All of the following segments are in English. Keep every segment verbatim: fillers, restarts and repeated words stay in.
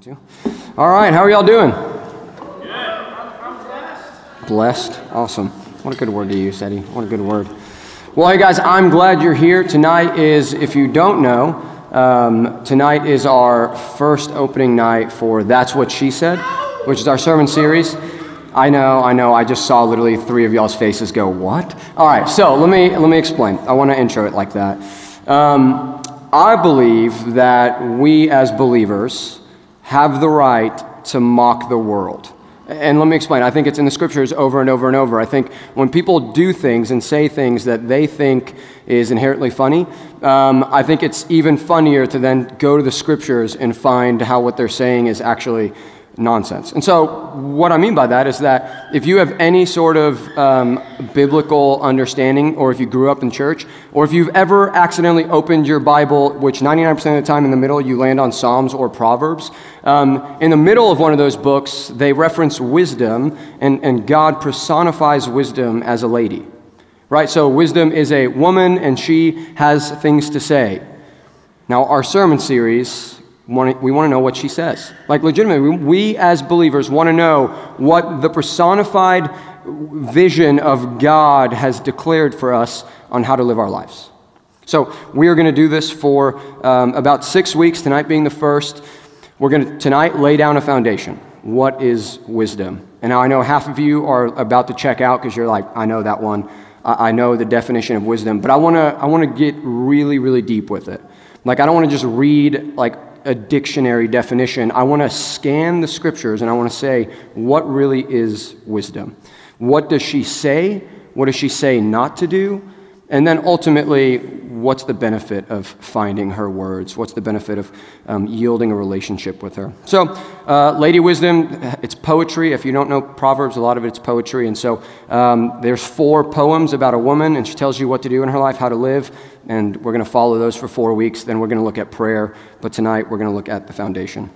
Too. All right, how are y'all doing? Good. I'm blessed. Blessed. Awesome. What a good word to use, Eddie. What a good word. Well, hey guys, I'm glad you're here. Tonight is, if you don't know, um, tonight is our first opening night for That's What She Said, which is our sermon series. I know, I know, I just saw literally three of y'all's faces go, what? All right, so let me, let me explain. I want to intro it like that. Um, I believe that we as believers have the right to mock the world. And let me explain. I think it's in the scriptures over and over and over. I think when people do things and say things that they think is inherently funny, um, I think it's even funnier to then go to the scriptures and find how what they're saying is actually nonsense. And so what I mean by that is that if you have any sort of um, biblical understanding, or if you grew up in church, or if you've ever accidentally opened your Bible, which ninety-nine percent of the time in the middle you land on Psalms or Proverbs, um, in the middle of one of those books, they reference wisdom, and, and God personifies wisdom as a lady, right? So wisdom is a woman, and she has things to say. Now, our sermon series, we want to know what she says. Like, legitimately, we as believers want to know what the personified vision of God has declared for us on how to live our lives. So we are going to do this for um, about six weeks, tonight being the first. We're going to tonight lay down a foundation. What is wisdom? And now I know half of you are about to check out because you're like, I know that one. I, I know the definition of wisdom. But I want to I want to get really, really deep with it. Like, I don't want to just read, like, a dictionary definition. I want to scan the scriptures and I want to say, what really is wisdom? What does she say? What does she say not to do? And then ultimately, what's the benefit of finding her words? What's the benefit of um, yielding a relationship with her? So uh, Lady Wisdom, it's poetry. If you don't know Proverbs, a lot of it's poetry. And so um, there's four poems about a woman, and she tells you what to do in her life, how to live. And we're going to follow those for four weeks. Then we're going to look at prayer. But tonight, we're going to look at the foundation.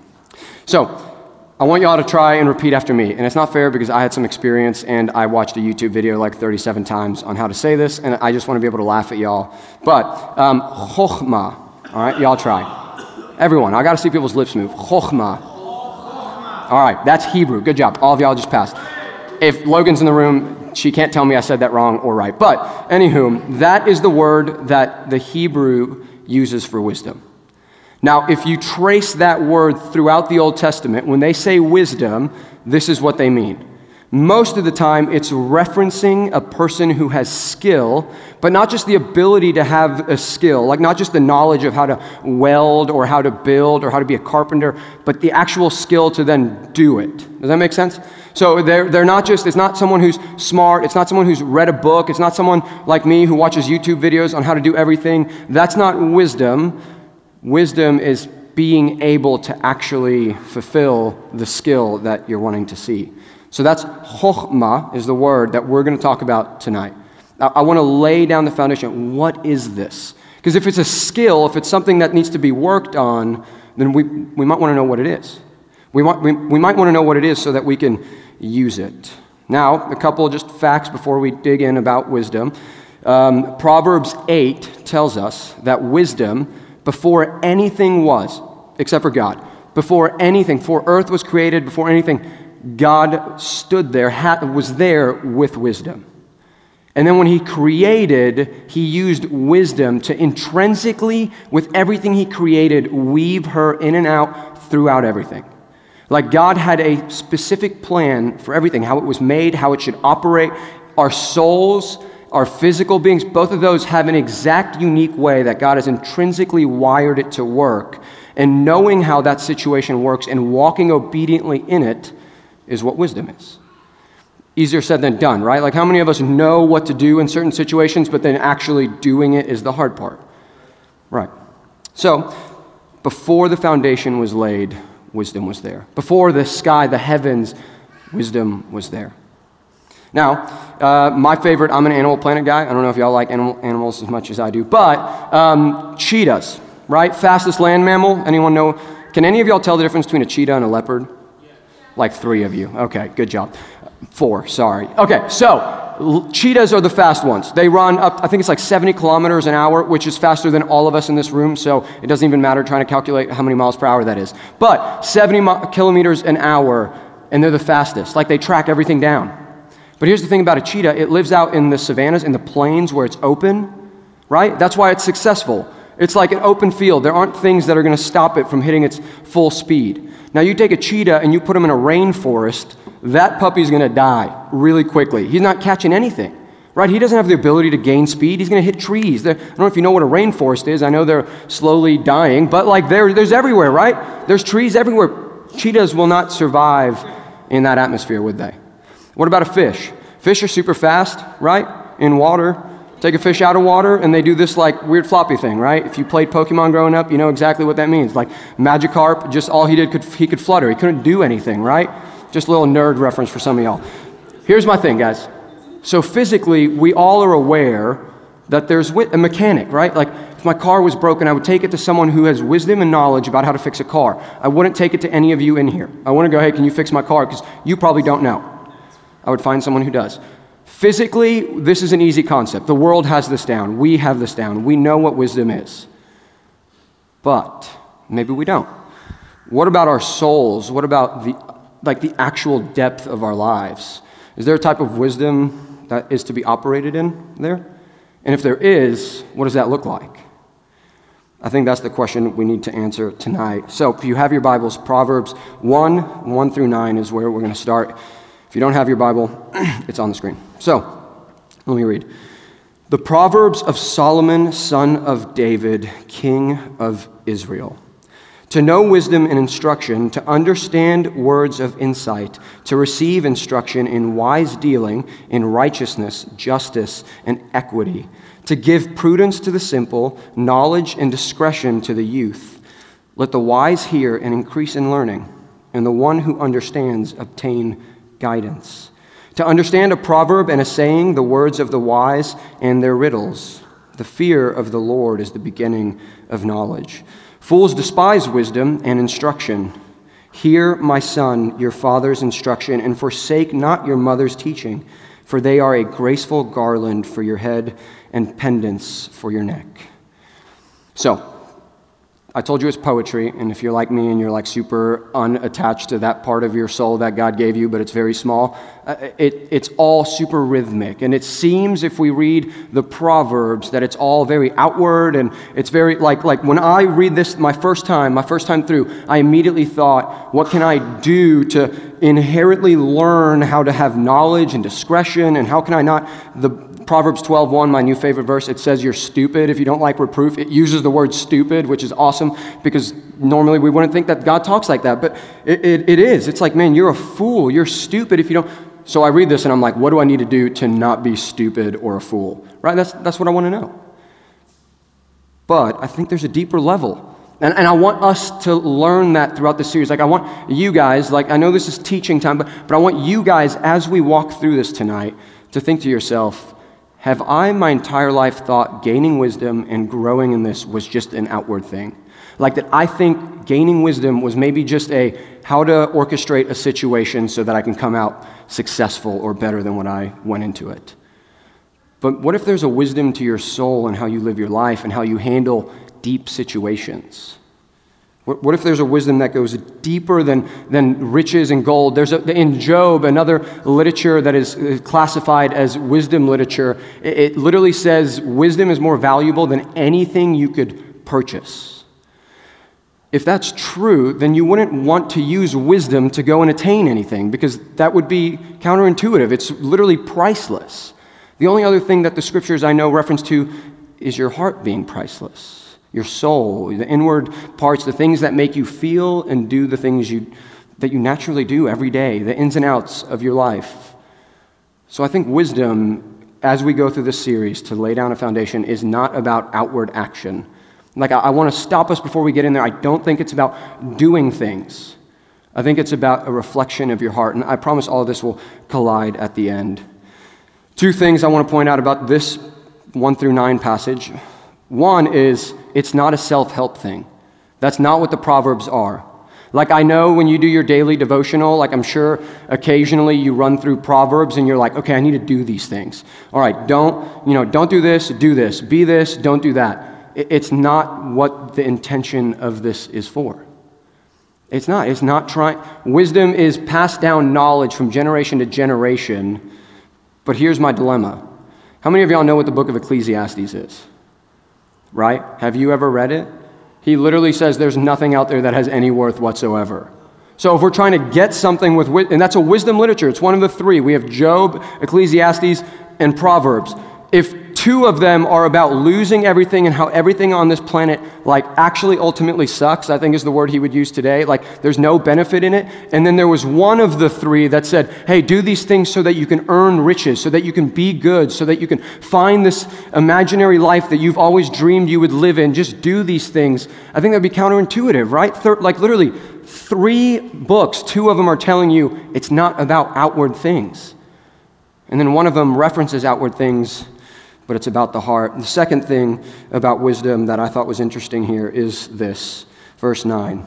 So I want y'all to try and repeat after me. And it's not fair because I had some experience and I watched a YouTube video like thirty-seven times on how to say this, and I just want to be able to laugh at y'all. But um, chokhmah, all right, y'all try. Everyone, I got to see people's lips move. Chokhmah. All right, that's Hebrew. Good job. All of y'all just passed. If Logan's in the room, she can't tell me I said that wrong or right. But anywho, that is the word that the Hebrew uses for wisdom. Now, if you trace that word throughout the Old Testament, when they say wisdom, this is what they mean. Most of the time, it's referencing a person who has skill, but not just the ability to have a skill, like not just the knowledge of how to weld or how to build or how to be a carpenter, but the actual skill to then do it. Does that make sense? So they're, they're not just, it's not someone who's smart, it's not someone who's read a book, it's not someone like me who watches YouTube videos on how to do everything. That's not wisdom. Wisdom is being able to actually fulfill the skill that you're wanting to see. So that's chokhmah is the word that we're going to talk about tonight. I, I want to lay down the foundation. What is this? Because if it's a skill, if it's something that needs to be worked on, then we, we might want to know what it is. We, want, we, we might want to know what it is so that we can use it. Now, a couple of just facts before we dig in about wisdom. Um, Proverbs eight tells us that wisdom, before anything was, except for God, before anything, before earth was created, before anything, God stood there, was there with wisdom. And then when he created, he used wisdom to intrinsically, with everything he created, weave her in and out throughout everything. Like God had a specific plan for everything, how it was made, how it should operate. Our souls, our physical beings, both of those have an exact unique way that God has intrinsically wired it to work. And knowing how that situation works and walking obediently in it is what wisdom is. Easier said than done, right? Like how many of us know what to do in certain situations, but then actually doing it is the hard part, right? So before the foundation was laid, wisdom was there. Before the sky, the heavens, wisdom was there. Now, uh, my favorite, I'm an Animal Planet guy. I don't know if y'all like animal, animals as much as I do, but um, cheetahs, right? Fastest land mammal. Anyone know? Can any of y'all tell the difference between a cheetah and a leopard? Yeah. Like three of you. Okay, good job. Four, sorry. Okay, so cheetahs are the fast ones. They run up, I think it's like seventy kilometers an hour, which is faster than all of us in this room, so it doesn't even matter trying to calculate how many miles per hour that is. But seventy kilometers an hour, and they're the fastest. Like, they track everything down. But here's the thing about a cheetah. It lives out in the savannas, in the plains where it's open, right? That's why it's successful. It's like an open field. There aren't things that are going to stop it from hitting its full speed. Now, you take a cheetah and you put him in a rainforest, that puppy's going to die really quickly. He's not catching anything, right? He doesn't have the ability to gain speed. He's going to hit trees. They're, I don't know if you know what a rainforest is. I know they're slowly dying, but like there's everywhere, right? There's trees everywhere. Cheetahs will not survive in that atmosphere, would they? What about a fish? Fish are super fast, right? In water. Take a fish out of water and they do this like weird floppy thing, right? If you played Pokemon growing up, you know exactly what that means. Like Magikarp, just all he did, could he could flutter. He couldn't do anything, right? Just a little nerd reference for some of y'all. Here's my thing, guys. So physically, we all are aware that there's a mechanic, right? Like if my car was broken, I would take it to someone who has wisdom and knowledge about how to fix a car. I wouldn't take it to any of you in here. I wouldn't go, hey, can you fix my car? Because you probably don't know. I would find someone who does. Physically, this is an easy concept. The world has this down. We have this down. We know what wisdom is. But maybe we don't. What about our souls? What about the like the actual depth of our lives? Is there a type of wisdom that is to be operated in there? And if there is, what does that look like? I think that's the question we need to answer tonight. So if you have your Bibles, Proverbs one, one through nine is where we're going to start. If you don't have your Bible, it's on the screen. So, let me read. The Proverbs of Solomon, son of David, king of Israel. To know wisdom and instruction, to understand words of insight, to receive instruction in wise dealing, in righteousness, justice, and equity, to give prudence to the simple, knowledge and discretion to the youth. Let the wise hear and increase in learning, and the one who understands obtain guidance. To understand a proverb and a saying, the words of the wise and their riddles. The fear of the Lord is the beginning of knowledge. Fools despise wisdom and instruction. Hear, my son, your father's instruction, and forsake not your mother's teaching, for they are a graceful garland for your head and pendants for your neck. So, I told you it's poetry, and if you're like me and you're like super unattached to that part of your soul that God gave you, but it's very small, it, it's all super rhythmic. And it seems, if we read the Proverbs, that it's all very outward, and it's very, like, like when I read this my first time, my first time through, I immediately thought, what can I do to inherently learn how to have knowledge and discretion, and how can I not, the Proverbs twelve one, my new favorite verse, it says you're stupid if you don't like reproof. It uses the word stupid, which is awesome, because normally we wouldn't think that God talks like that, but it, it, it is. It's like, man, you're a fool. You're stupid if you don't. So I read this and I'm like, what do I need to do to not be stupid or a fool, right? That's, that's what I want to know. But I think there's a deeper level. And, and I want us to learn that throughout the series. Like, I want you guys, like, I know this is teaching time, but, but I want you guys, as we walk through this tonight, to think to yourself, have I my entire life thought gaining wisdom and growing in this was just an outward thing? Like that I think gaining wisdom was maybe just a how to orchestrate a situation so that I can come out successful or better than when I went into it. But what if there's a wisdom to your soul and how you live your life and how you handle deep situations? What if there's a wisdom that goes deeper than, than riches and gold? There's a, in Job, another literature that is classified as wisdom literature, it, it literally says wisdom is more valuable than anything you could purchase. If that's true, then you wouldn't want to use wisdom to go and attain anything, because that would be counterintuitive. It's literally priceless. The only other thing that the scriptures I know reference to is your heart being priceless. Your soul, the inward parts, the things that make you feel and do the things you that you naturally do every day, the ins and outs of your life. So I think wisdom, as we go through this series to lay down a foundation, is not about outward action. Like, I, I want to stop us before we get in there. I don't think it's about doing things. I think it's about a reflection of your heart, and I promise all of this will collide at the end. Two things I want to point out about this one through nine passage. One is, it's not a self-help thing. That's not what the Proverbs are. Like, I know when you do your daily devotional, like I'm sure occasionally you run through Proverbs and you're like, okay, I need to do these things. All right, don't, you know, don't do this, do this, be this, don't do that. It's not what the intention of this is for. It's not. It's not trying. Wisdom is passed down knowledge from generation to generation. But here's my dilemma. How many of y'all know what the book of Ecclesiastes is? Right? Have you ever read it? He literally says there's nothing out there that has any worth whatsoever. So if we're trying to get something with, and that's a wisdom literature, it's one of the three. We have Job, Ecclesiastes, and Proverbs. If two of them are about losing everything and how everything on this planet like actually ultimately sucks, I think is the word he would use today, like there's no benefit in it. And then there was one of the three that said, hey, do these things so that you can earn riches, so that you can be good, so that you can find this imaginary life that you've always dreamed you would live in. Just do these things. I think that'd be counterintuitive, right? Third, like literally three books, two of them are telling you it's not about outward things. And then one of them references outward things, but it's about the heart. The second thing about wisdom that I thought was interesting here is this, verse nine.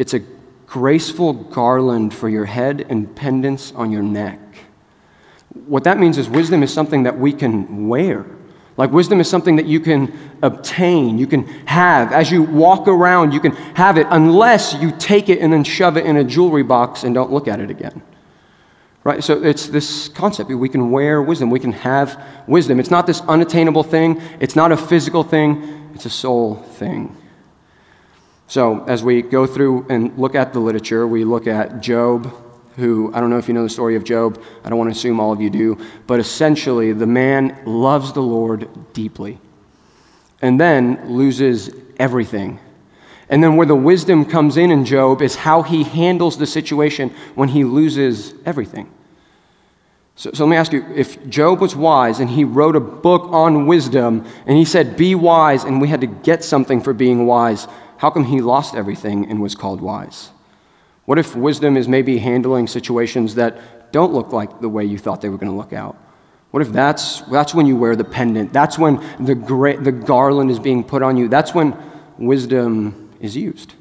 It's a graceful garland for your head and pendants on your neck. What that means is wisdom is something that we can wear. Like wisdom is something that you can obtain, you can have. As you walk around, you can have it unless you take it and then shove it in a jewelry box and don't look at it again. Right? So it's this concept. We can wear wisdom. We can have wisdom. It's not this unattainable thing. It's not a physical thing. It's a soul thing. So as we go through and look at the literature, we look at Job, who, I don't know if you know the story of Job. I don't want to assume all of you do. But essentially, the man loves the Lord deeply and then loses everything. And then where the wisdom comes in in Job is how he handles the situation when he loses everything. So, so let me ask you, if Job was wise and he wrote a book on wisdom and he said, be wise, and we had to get something for being wise, how come he lost everything and was called wise? What if wisdom is maybe handling situations that don't look like the way you thought they were going to look out? What if that's, that's when you wear the pendant? That's when the, gra- the garland is being put on you. That's when wisdom is used.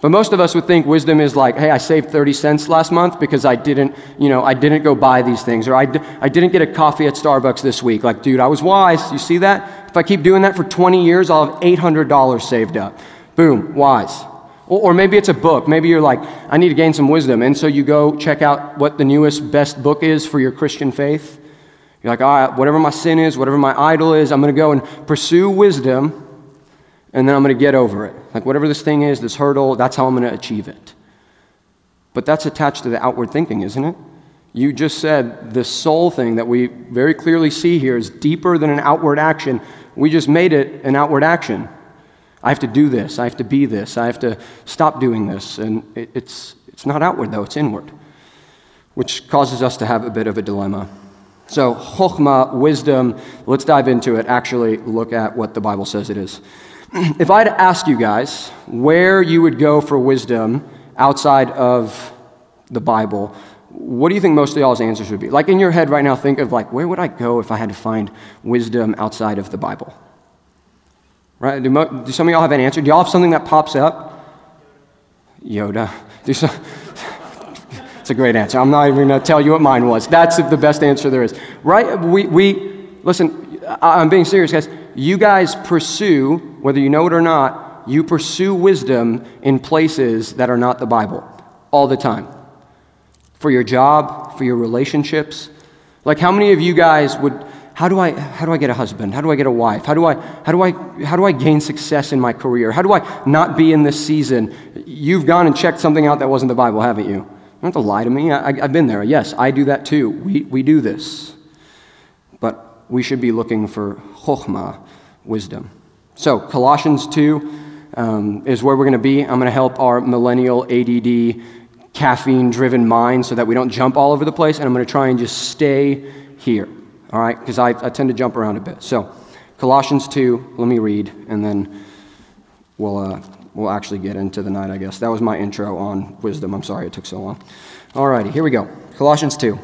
But most of us would think wisdom is like, hey, I saved thirty cents last month because I didn't, you know, I didn't go buy these things, or I, d- I didn't get a coffee at Starbucks this week. Like, dude, I was wise. You see that? If I keep doing that for twenty years, I'll have eight hundred dollars saved up. Boom, wise. Or, or maybe it's a book. Maybe you're like, I need to gain some wisdom. And so you go check out what the newest best book is for your Christian faith. You're like, all right, whatever my sin is, whatever my idol is, I'm going to go and pursue wisdom. And then I'm going to get over it. Like whatever this thing is, this hurdle, that's how I'm going to achieve it. But that's attached to the outward thinking, isn't it? You just said the soul thing that we very clearly see here is deeper than an outward action. We just made it an outward action. I have to do this. I have to be this. I have to stop doing this. And it, it's it's not outward, though. It's inward, which causes us to have a bit of a dilemma. So chokhmah, wisdom, let's dive into it. Actually, look at what the Bible says it is. If I had to ask you guys where you would go for wisdom outside of the Bible, what do you think most of y'all's answers would be? Like in your head right now, think of like, where would I go if I had to find wisdom outside of the Bible? Right? Do, mo- do some of y'all have an answer? Do y'all have something that pops up? Yoda. Do some- It's a great answer. I'm not even going to tell you what mine was. That's the best answer there is. Right? We, we listen, I- I'm being serious, guys. You guys pursue, whether you know it or not, you pursue wisdom in places that are not the Bible all the time. For your job, for your relationships. Like how many of you guys would, how do I how do I get a husband? How do I get a wife? How do I how do I how do I gain success in my career? How do I not be in this season? You've gone and checked something out that wasn't the Bible, haven't you? You don't have to lie to me. I, I've been there. Yes, I do that too. We we do this. But we should be looking for chokhmah, wisdom. So Colossians two um, is where we're going to be. I'm going to help our millennial A D D caffeine-driven mind so that we don't jump all over the place, and I'm going to try and just stay here, all right, because I, I tend to jump around a bit. So Colossians two, let me read, and then we'll, uh, we'll actually get into the night, I guess. That was my intro on wisdom. I'm sorry it took so long. All righty, here we go. Colossians two.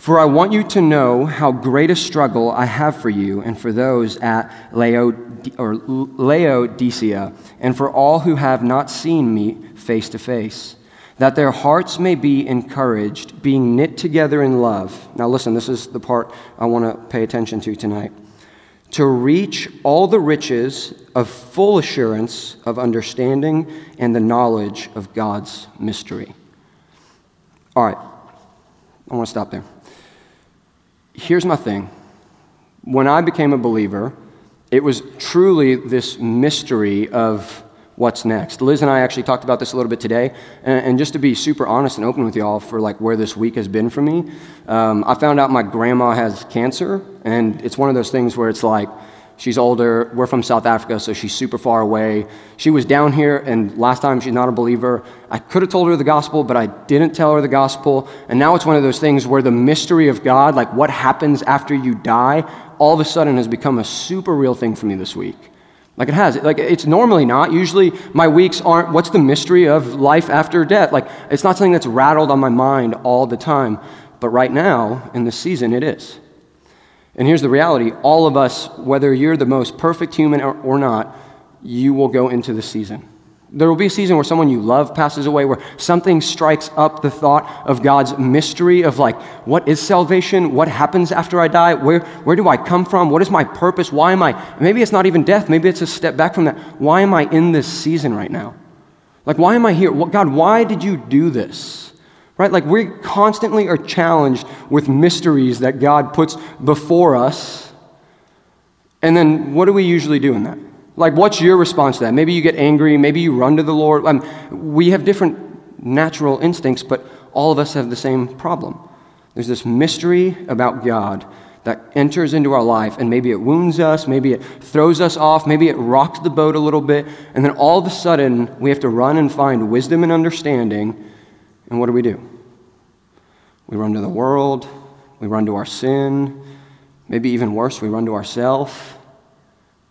For I want you to know how great a struggle I have for you and for those at Laodicea, and for all who have not seen me face to face, that their hearts may be encouraged, being knit together in love. Now listen, this is the part I want to pay attention to tonight. To reach all the riches of full assurance of understanding and the knowledge of God's mystery. All right, I want to stop there. Here's my thing. When I became a believer, it was truly this mystery of what's next. Liz and I actually talked about this a little bit today, and, and just to be super honest and open with y'all for like where this week has been for me, um, I found out my grandma has cancer, and it's one of those things where it's like, she's older, we're from South Africa, so she's super far away. She was down here, and last time she's not a believer. I could have told her the gospel, but I didn't tell her the gospel. And now it's one of those things where the mystery of God, like what happens after you die, all of a sudden has become a super real thing for me this week. Like it has, like it's normally not. Usually my weeks aren't, what's the mystery of life after death? Like it's not something that's rattled on my mind all the time. But right now, in this season, it is. And here's the reality, all of us, whether you're the most perfect human or, or not, you will go into this season. There will be a season where someone you love passes away, where something strikes up the thought of God's mystery of like, what is salvation? What happens after I die? Where, where do I come from? What is my purpose? Why am I? Maybe it's not even death. Maybe it's a step back from that. Why am I in this season right now? Like, why am I here? What, God, why did you do this? Right? Like we constantly are challenged with mysteries that God puts before us. And then what do we usually do in that? Like what's your response to that? Maybe you get angry. Maybe you run to the Lord. Um, we have different natural instincts, but all of us have the same problem. There's this mystery about God that enters into our life, and maybe it wounds us, maybe it throws us off, maybe it rocks the boat a little bit, and then all of a sudden we have to run and find wisdom and understanding. And what do we do? We run to the world, we run to our sin, maybe even worse, we run to ourselves,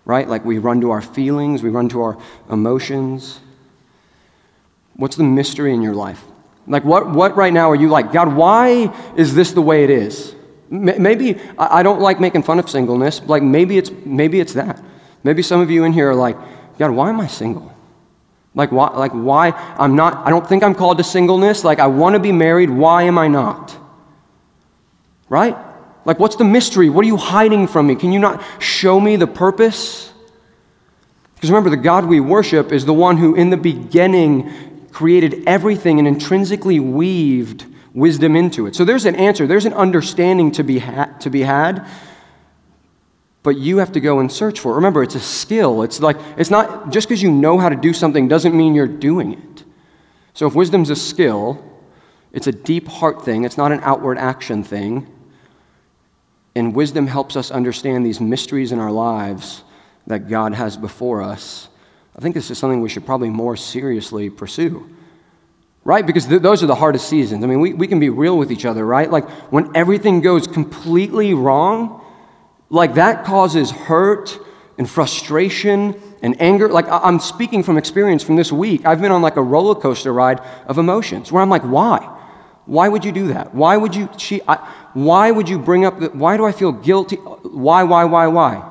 right? Like we run to our feelings, we run to our emotions. What's the mystery in your life? Like what, what right now are you like, God, why is this the way it is? Maybe, I don't like making fun of singleness, like maybe it's, maybe it's that. Maybe some of you in here are like, God, why am I single? Like why, like why, I'm not, I don't think I'm called to singleness. Like I want to be married. Why am I not? Right? Like what's the mystery? What are you hiding from me? Can you not show me the purpose? Because remember, the God we worship is the one who in the beginning created everything and intrinsically weaved wisdom into it. So there's an answer. There's an understanding to be ha- to be had. But you have to go and search for it. Remember, it's a skill. It's like, it's not, just because you know how to do something doesn't mean you're doing it. So if wisdom's a skill, it's a deep heart thing. It's not an outward action thing. And wisdom helps us understand these mysteries in our lives that God has before us. I think this is something we should probably more seriously pursue. Right? Because th- those are the hardest seasons. I mean, we, we can be real with each other, right? Like when everything goes completely wrong, like that causes hurt and frustration and anger. Like I'm speaking from experience from this week. I've been on like a roller coaster ride of emotions where I'm like, why? Why would you do that? Why would you cheat? I, why would you bring up, the, why do I feel guilty? Why, why, why, why?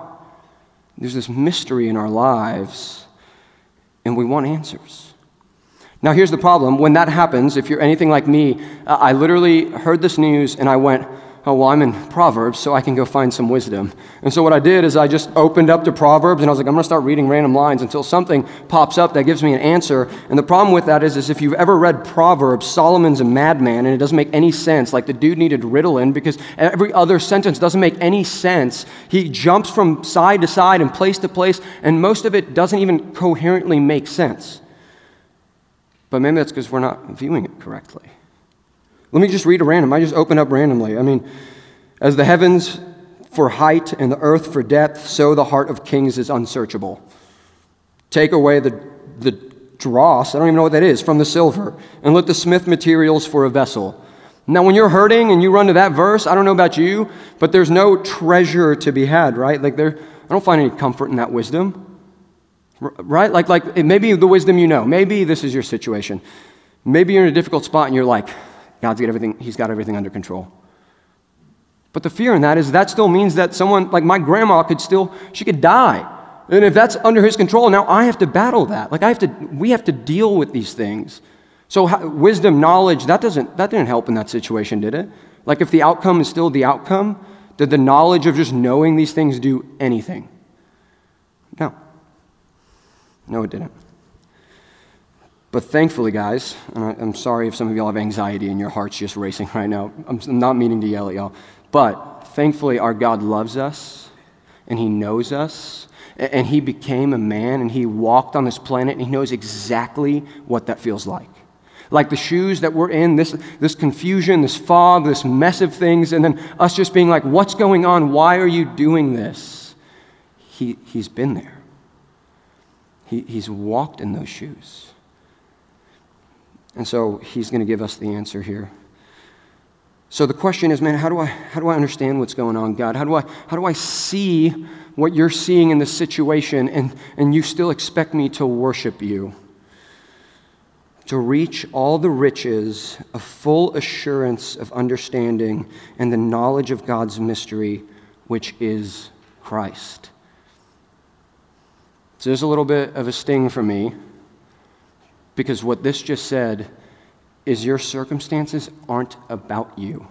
There's this mystery in our lives and we want answers. Now here's the problem. When that happens, if you're anything like me, I literally heard this news and I went, oh, well, I'm in Proverbs, so I can go find some wisdom. And so what I did is I just opened up to Proverbs, and I was like, I'm going to start reading random lines until something pops up that gives me an answer. And the problem with that is, is if you've ever read Proverbs, Solomon's a madman, and it doesn't make any sense. Like the dude needed Ritalin because every other sentence doesn't make any sense. He jumps from side to side and place to place, and most of it doesn't even coherently make sense. But maybe that's because we're not viewing it correctly. Let me just read a random. I just open up randomly. I mean, as the heavens for height and the earth for depth, so the heart of kings is unsearchable. Take away the, the dross, I don't even know what that is, from the silver, and let the smith materials for a vessel. Now, when you're hurting and you run to that verse, I don't know about you, but there's no treasure to be had, right? Like there, I don't find any comfort in that wisdom, right? Like, like maybe the wisdom you know. Maybe this is your situation. Maybe you're in a difficult spot and you're like, God's got everything, he's got everything under control. But the fear in that is that still means that someone, like my grandma, could still, she could die. And if that's under his control, now I have to battle that. Like I have to, we have to deal with these things. So how, wisdom, knowledge, that doesn't, that didn't help in that situation, did it? Like if the outcome is still the outcome, did the knowledge of just knowing these things do anything? No. No, it didn't. But thankfully, guys, and I, I'm sorry if some of y'all have anxiety and your heart's just racing right now. I'm not meaning to yell at y'all. But thankfully, our God loves us, and He knows us, and He became a man, and He walked on this planet, and He knows exactly what that feels like. Like the shoes that we're in, this, this confusion, this fog, this mess of things, and then us just being like, what's going on? Why are you doing this? He, he's been there. He, he's walked in those shoes. And so He's going to give us the answer here. So the question is, man, how do I how do I understand what's going on, God? How do I how do I see what You're seeing in this situation, and, and You still expect me to worship You? To reach all the riches of full assurance of understanding and the knowledge of God's mystery, which is Christ. So there's a little bit of a sting for me, because what this just said is your circumstances aren't about you.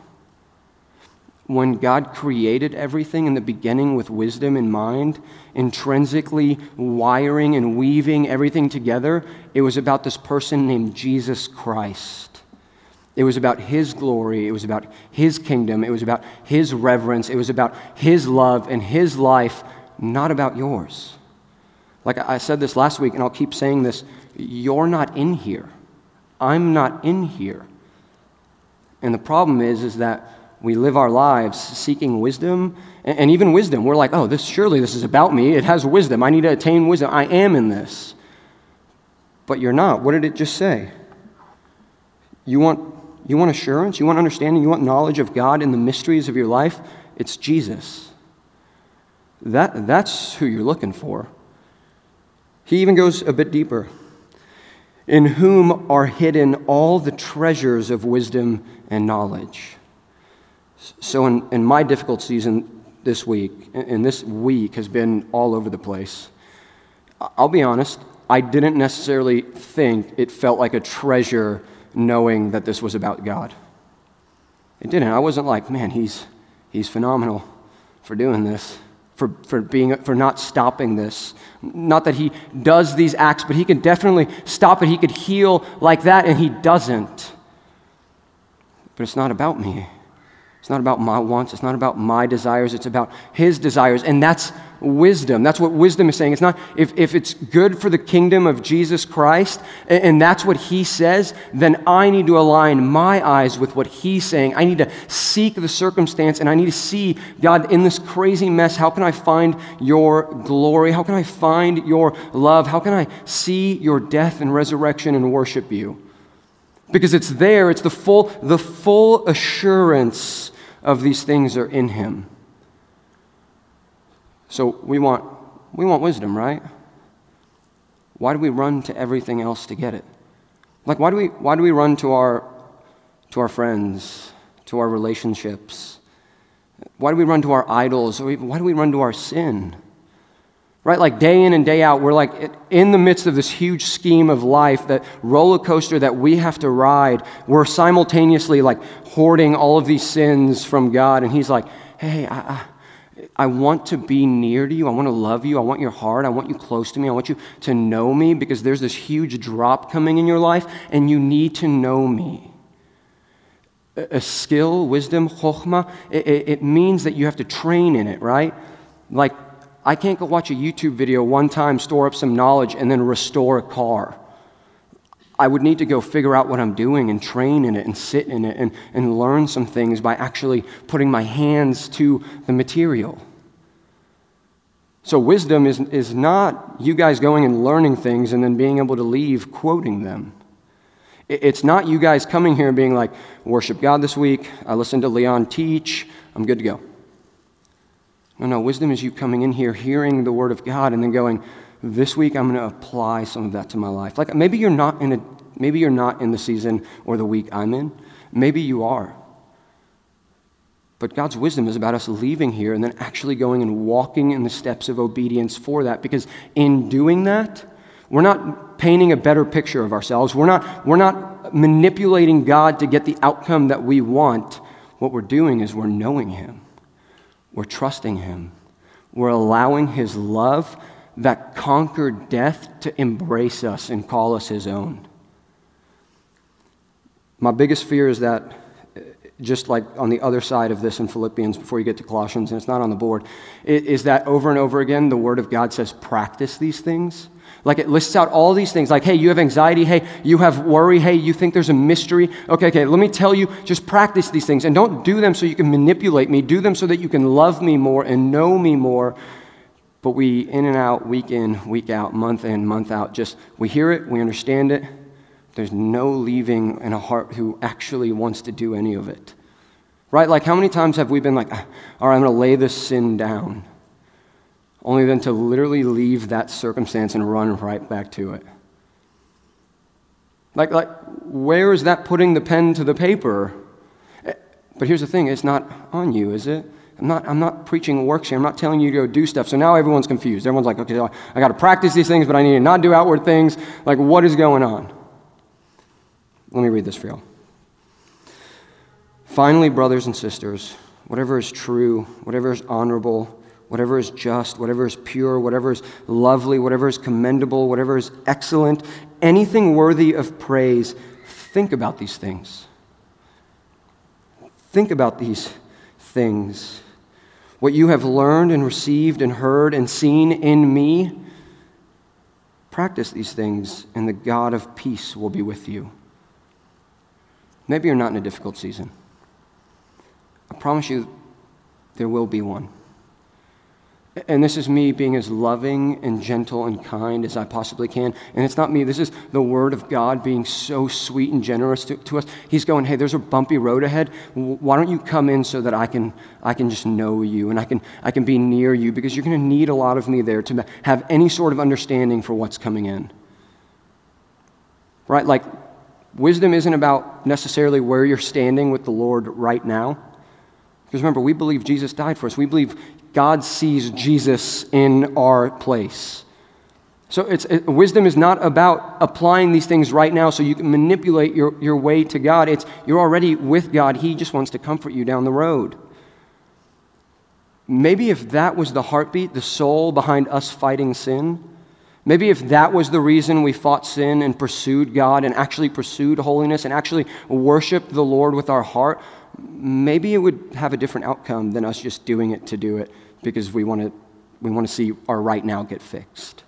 When God created everything in the beginning with wisdom in mind, intrinsically wiring and weaving everything together, it was about this person named Jesus Christ. It was about His glory. It was about His kingdom. It was about His reverence. It was about His love and His life, not about yours. Like I said this last week, and I'll keep saying this, you're not in here. I'm not in here. And the problem is, is that we live our lives seeking wisdom, and, and even wisdom. We're like, oh, this surely this is about me. It has wisdom. I need to attain wisdom. I am in this. But you're not. What did it just say? You want, you want assurance? You want understanding? You want knowledge of God and the mysteries of your life? It's Jesus. That, that's who you're looking for. He even goes a bit deeper. In whom are hidden all the treasures of wisdom and knowledge. So in, in my difficult season this week, and this week has been all over the place, I'll be honest, I didn't necessarily think it felt like a treasure knowing that this was about God. It didn't. I wasn't like, man, he's he's phenomenal for doing this. For, for being for not stopping this. Not that He does these acts, but He can definitely stop it. He could heal like that, and He doesn't. But it's not about me. It's not about my wants. It's not about my desires. It's about His desires, and that's wisdom. That's what wisdom is saying. It's not, if, if it's good for the kingdom of Jesus Christ, and, and that's what He says, then I need to align my eyes with what He's saying. I need to seek the circumstance, and I need to see, God, in this crazy mess, how can I find Your glory? How can I find Your love? How can I see Your death and resurrection and worship You? Because it's there, it's the full, the full assurance of these things are in Him. So we want we want wisdom, right? Why do we run to everything else to get it? Like why do we why do we run to our to our friends, to our relationships? Why do we run to our idols? Why do we run to our sin? Right? Like day in and day out, we're like in the midst of this huge scheme of life, that roller coaster that we have to ride. We're simultaneously like hoarding all of these sins from God, and He's like, hey, I, I I want to be near to You. I want to love You. I want your heart. I want you close to Me. I want you to know Me, because there's this huge drop coming in your life, and you need to know Me. A, a skill, wisdom, chokhmah, it, it, it means that you have to train in it, right? Like, I can't go watch a YouTube video one time, store up some knowledge, and then restore a car. I would need to go figure out what I'm doing and train in it and sit in it and, and learn some things by actually putting my hands to the material. So wisdom is, is not you guys going and learning things and then being able to leave quoting them. It's not you guys coming here and being like, worship God this week, I listened to Leon teach, I'm good to go. No, no, wisdom is you coming in here, hearing the Word of God, and then going, this week I'm going to apply some of that to my life. Like maybe you're not in a, maybe you're not in the season or the week I'm in. Maybe you are. But God's wisdom is about us leaving here and then actually going and walking in the steps of obedience for that, because in doing that, we're not painting a better picture of ourselves. We're not, we're not manipulating God to get the outcome that we want. What we're doing is we're knowing Him. We're trusting Him. We're allowing His love that conquered death to embrace us and call us His own. My biggest fear is that, just like on the other side of this in Philippians, before you get to Colossians, and it's not on the board, is that over and over again, the Word of God says, practice these things. Like, it lists out all these things, like, hey, you have anxiety, hey, you have worry, hey, you think there's a mystery. Okay, okay, let me tell you, just practice these things, and don't do them so you can manipulate me. Do them so that you can love me more and know me more. But we, in and out, week in, week out, month in, month out, just, we hear it, we understand it. There's no leaving in a heart who actually wants to do any of it, right? Like, how many times have we been like, all right, I'm going to lay this sin down, only then to literally leave that circumstance and run right back to it? Like, like, where is that putting the pen to the paper? But here's the thing, it's not on you, is it? I'm not, I'm not preaching works here. I'm not telling you to go do stuff. So now everyone's confused. Everyone's like, okay, so I got to practice these things, but I need to not do outward things. Like, what is going on? Let me read this for y'all. Finally, brothers and sisters, whatever is true, whatever is honorable, whatever is just, whatever is pure, whatever is lovely, whatever is commendable, whatever is excellent, anything worthy of praise, think about these things. Think about these things. What you have learned and received and heard and seen in me, practice these things, and the God of peace will be with you. Maybe you're not in a difficult season. I promise you, there will be one. And this is me being as loving and gentle and kind as I possibly can. And it's not me. This is the Word of God being so sweet and generous to, to us. He's going, hey, there's a bumpy road ahead. Why don't you come in so that I can I can just know you and I can I can be near you, because you're going to need a lot of me there to have any sort of understanding for what's coming in. Right? Like, wisdom isn't about necessarily where you're standing with the Lord right now. Because remember, we believe Jesus died for us. We believe God sees Jesus in our place. So it's, it, wisdom is not about applying these things right now so you can manipulate your, your way to God. It's, you're already with God. He just wants to comfort you down the road. Maybe if that was the heartbeat, the soul behind us fighting sin, maybe if that was the reason we fought sin and pursued God and actually pursued holiness and actually worshiped the Lord with our heart, maybe it would have a different outcome than us just doing it to do it because we want to we want to see our right now get fixed.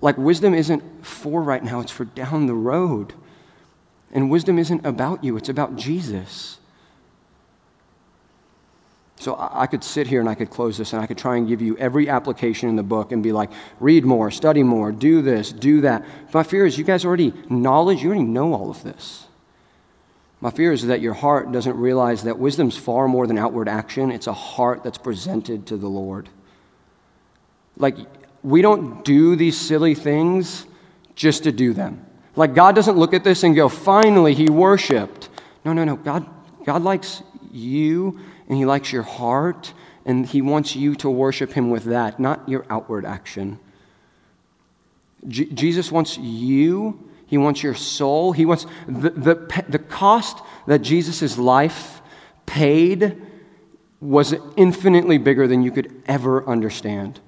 Like, wisdom isn't for right now, it's for down the road. And wisdom isn't about you, it's about Jesus. So I could sit here and I could close this and I could try and give you every application in the book and be like, read more, study more, do this, do that. My fear is you guys already knowledge, you already know all of this. My fear is that your heart doesn't realize that wisdom's far more than outward action. It's a heart that's presented to the Lord. Like, we don't do these silly things just to do them. Like, God doesn't look at this and go, finally, he worshiped. No, no, no. God, God likes you, and he likes your heart, and he wants you to worship him with that, not your outward action. Je- Jesus wants you, he wants your soul, he wants the, the, the cost that Jesus' life paid was infinitely bigger than you could ever understand.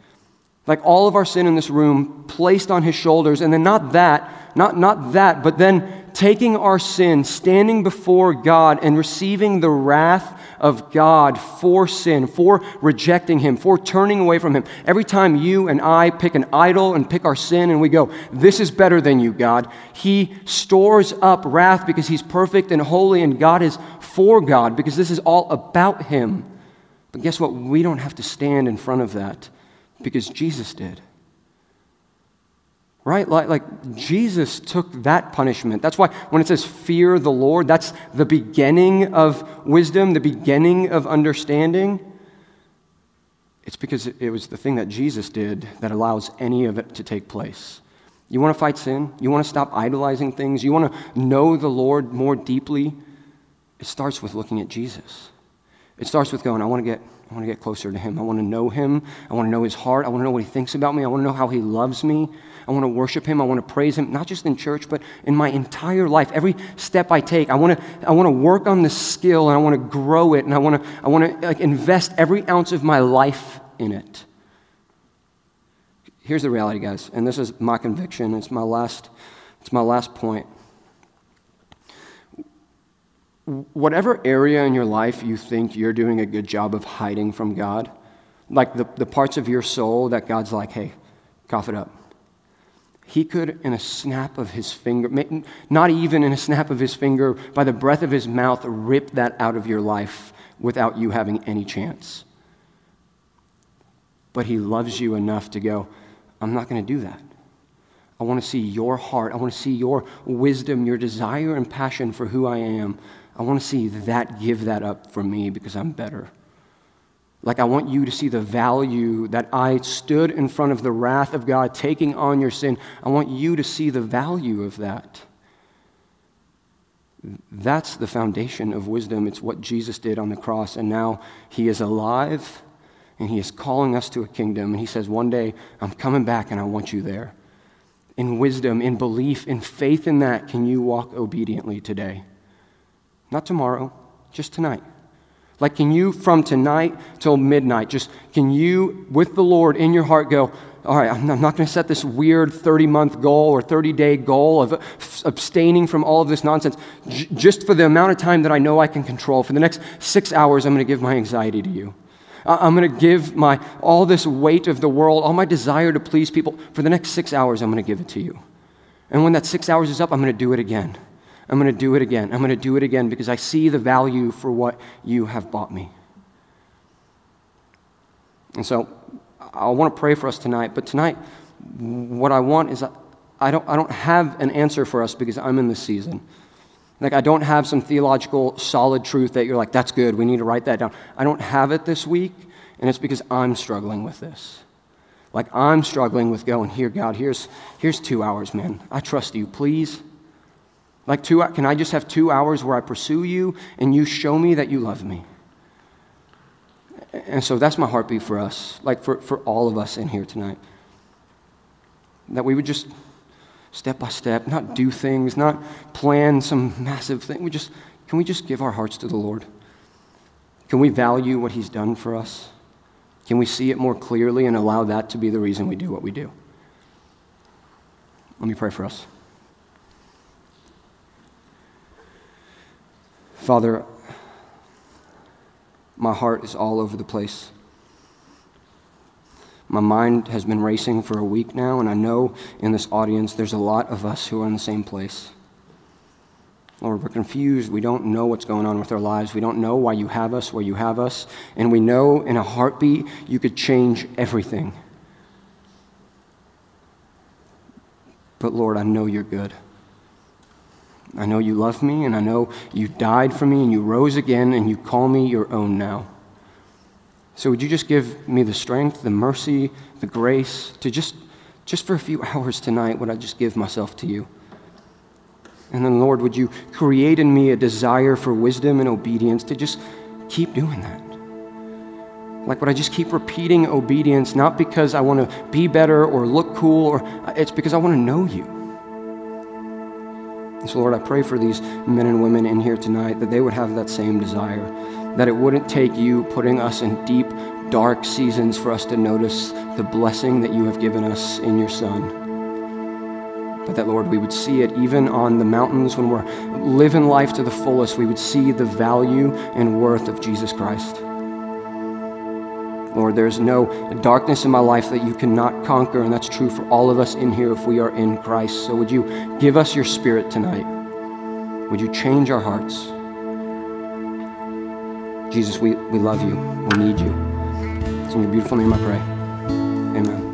Like, all of our sin in this room placed on his shoulders, and then not that, not, not that, but then taking our sin, standing before God and receiving the wrath of God for sin, for rejecting him, for turning away from him. Every time you and I pick an idol and pick our sin and we go, this is better than you, God, he stores up wrath because he's perfect and holy, and God is for God because this is all about him. But guess what? We don't have to stand in front of that, because Jesus did. Right? Like, like Jesus took that punishment. That's why when it says fear the Lord, that's the beginning of wisdom, the beginning of understanding. It's because it was the thing that Jesus did that allows any of it to take place. You want to fight sin? You want to stop idolizing things? You want to know the Lord more deeply? It starts with looking at Jesus. It starts with going, I want to get I want to get closer to him. I want to know him. I want to know his heart. I want to know what he thinks about me. I want to know how he loves me. I want to worship him. I want to praise him, not just in church, but in my entire life. Every step I take, I want to I want to work on this skill, and I want to grow it, and I want to I want to like, invest every ounce of my life in it. Here's the reality, guys, and this is my conviction. It's my last it's my last point. Whatever area in your life you think you're doing a good job of hiding from God, like the, the parts of your soul that God's like, hey, cough it up. He could, in a snap of his finger, not even in a snap of his finger, by the breath of his mouth, rip that out of your life without you having any chance. But he loves you enough to go, I'm not going to do that. I want to see your heart. I want to see your wisdom, your desire and passion for who I am. I want to see that, give that up for me because I'm better. Like, I want you to see the value that I stood in front of the wrath of God, taking on your sin. I want you to see the value of that. That's the foundation of wisdom. It's what Jesus did on the cross, and now he is alive, and he is calling us to a kingdom, and he says, one day, I'm coming back, and I want you there. In wisdom, in belief, in faith in that, can you walk obediently today? Not tomorrow, just tonight. Like, can you, from tonight till midnight, just can you, with the Lord in your heart, go, all right, I'm not going to set this weird thirty-month goal or thirty-day goal of abstaining from all of this nonsense. J- just for the amount of time that I know I can control, for the next six hours, I'm going to give my anxiety to you. I'm going to give my all this weight of the world, all my desire to please people. For the next six hours, I'm going to give it to you. And when that six hours is up, I'm going to do it again. I'm going to do it again. I'm going to do it again because I see the value for what you have bought me. And so I want to pray for us tonight. But tonight, what I want is I, I don't I don't have an answer for us because I'm in this season. Like, I don't have some theological solid truth that you're like, that's good, we need to write that down. I don't have it this week, and it's because I'm struggling with this. Like, I'm struggling with going, here, God, here's here's two hours, man. I trust you, please. Like, two, can I just have two hours where I pursue you and you show me that you love me? And so that's my heartbeat for us, like for, for all of us in here tonight. That we would just, step by step, not do things, not plan some massive thing. We just, can we just give our hearts to the Lord? Can we value what he's done for us? Can we see it more clearly and allow that to be the reason we do what we do? Let me pray for us. Father, my heart is all over the place. My mind has been racing for a week now, and I know in this audience there's a lot of us who are in the same place. Lord, we're confused. We don't know what's going on with our lives. We don't know why you have us where you have us. And we know in a heartbeat you could change everything. But Lord, I know you're good. I know you love me, and I know you died for me, and you rose again, and you call me your own now. So would you just give me the strength, the mercy, the grace to just, just for a few hours tonight, would I just give myself to you? And then, Lord, would you create in me a desire for wisdom and obedience to just keep doing that? Like, would I just keep repeating obedience, not because I want to be better or look cool, or it's because I want to know you. And so, Lord, I pray for these men and women in here tonight that they would have that same desire, that it wouldn't take you putting us in deep, dark seasons for us to notice the blessing that you have given us in your Son. But that, Lord, we would see it even on the mountains when we're living life to the fullest. We would see the value and worth of Jesus Christ. Lord, there is no darkness in my life that you cannot conquer, and that's true for all of us in here if we are in Christ. So would you give us your Spirit tonight? Would you change our hearts? Jesus, we, we love you. We need you. It's in your beautiful name I pray. Amen.